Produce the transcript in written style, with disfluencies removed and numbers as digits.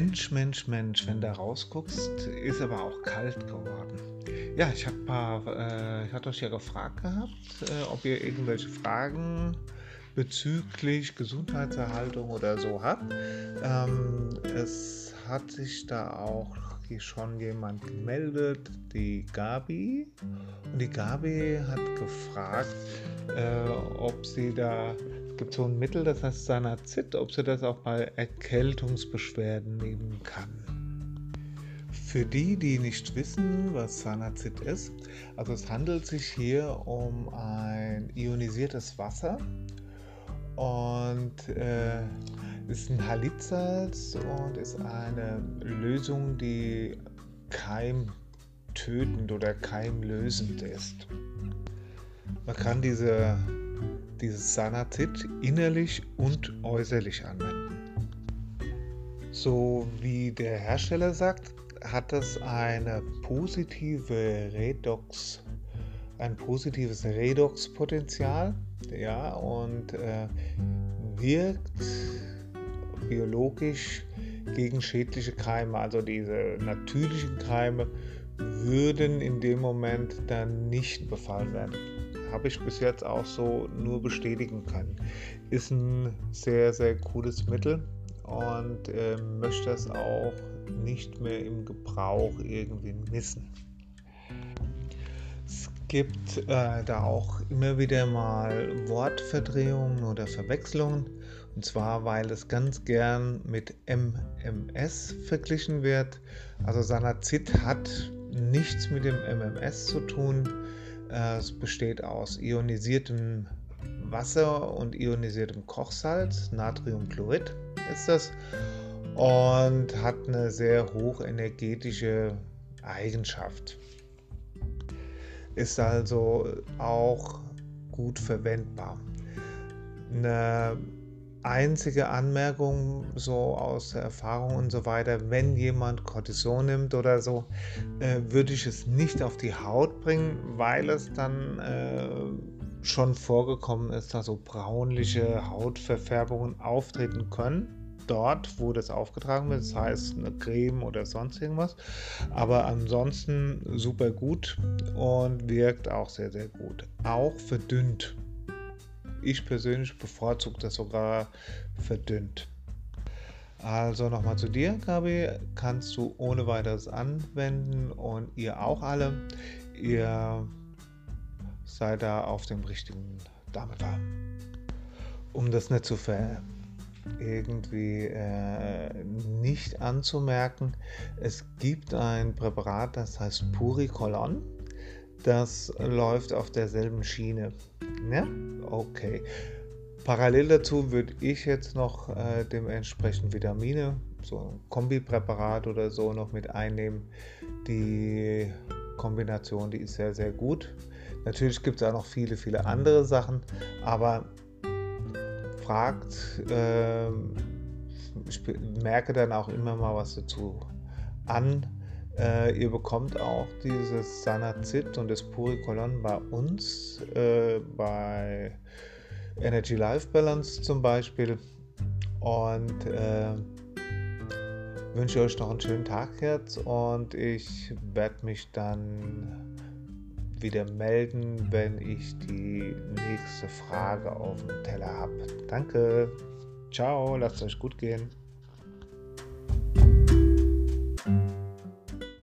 Mensch, Mensch, Mensch, wenn du rausguckst, ist aber auch kalt geworden. Ja, ich hatte euch ja gefragt gehabt, ob ihr irgendwelche Fragen bezüglich Gesundheitserhaltung oder so habt. Es hat sich da auch schon jemand gemeldet, die Gabi. Und die Gabi hat gefragt, ob sie da... gibt so ein Mittel, das heißt SanaCid, ob sie das auch bei Erkältungsbeschwerden nehmen kann. Für die, die nicht wissen, was SanaCid ist, also es handelt sich hier um ein ionisiertes Wasser und ist ein Halitsalz und ist eine Lösung, die keimtötend oder keimlösend ist. Man kann dieses SanaCid innerlich und äußerlich anwenden. So wie der Hersteller sagt, hat es ein positives Redoxpotenzial, ja, und wirkt biologisch gegen schädliche Keime. Also diese natürlichen Keime würden in dem Moment dann nicht befallen werden. Habe ich bis jetzt auch so nur bestätigen können. Ist ein sehr, sehr cooles Mittel und möchte es auch nicht mehr im Gebrauch irgendwie missen. Es gibt da auch immer wieder mal Wortverdrehungen oder Verwechslungen, und zwar, weil es ganz gern mit MMS verglichen wird. Also SanaCid hat nichts mit dem MMS zu tun. Es besteht aus ionisiertem Wasser und ionisiertem Kochsalz, Natriumchlorid ist das, und hat eine sehr hochenergetische Eigenschaft. Ist also auch gut verwendbar. Eine einzige Anmerkung so aus der Erfahrung und so weiter: Wenn jemand Cortison nimmt oder so, würde ich es nicht auf die Haut bringen, weil es dann schon vorgekommen ist, dass so braunliche Hautverfärbungen auftreten können dort, wo das aufgetragen wird, das heißt eine Creme oder sonst irgendwas, aber ansonsten super gut und wirkt auch sehr, sehr gut, auch verdünnt. Ich persönlich bevorzuge das sogar verdünnt. Also nochmal zu dir, Gabi. Kannst du ohne weiteres anwenden, und ihr auch alle. Ihr seid da auf dem richtigen Dampfer. Um das nicht zu nicht anzumerken, es gibt ein Präparat, das heißt PuriColon. Das läuft auf derselben Schiene. Ja? Okay. Parallel dazu würde ich jetzt noch dementsprechend Vitamine, so ein Kombipräparat oder so, noch mit einnehmen. Die Kombination, die ist sehr, sehr gut. Natürlich gibt es auch noch viele, viele andere Sachen, aber fragt, ich merke dann auch immer mal was dazu an. Ihr bekommt auch dieses SanaCid und das PuriColon bei uns, bei Energy Life Balance zum Beispiel. Und wünsche euch noch einen schönen Tag jetzt, und ich werde mich dann wieder melden, wenn ich die nächste Frage auf dem Teller habe. Danke, ciao, lasst euch gut gehen.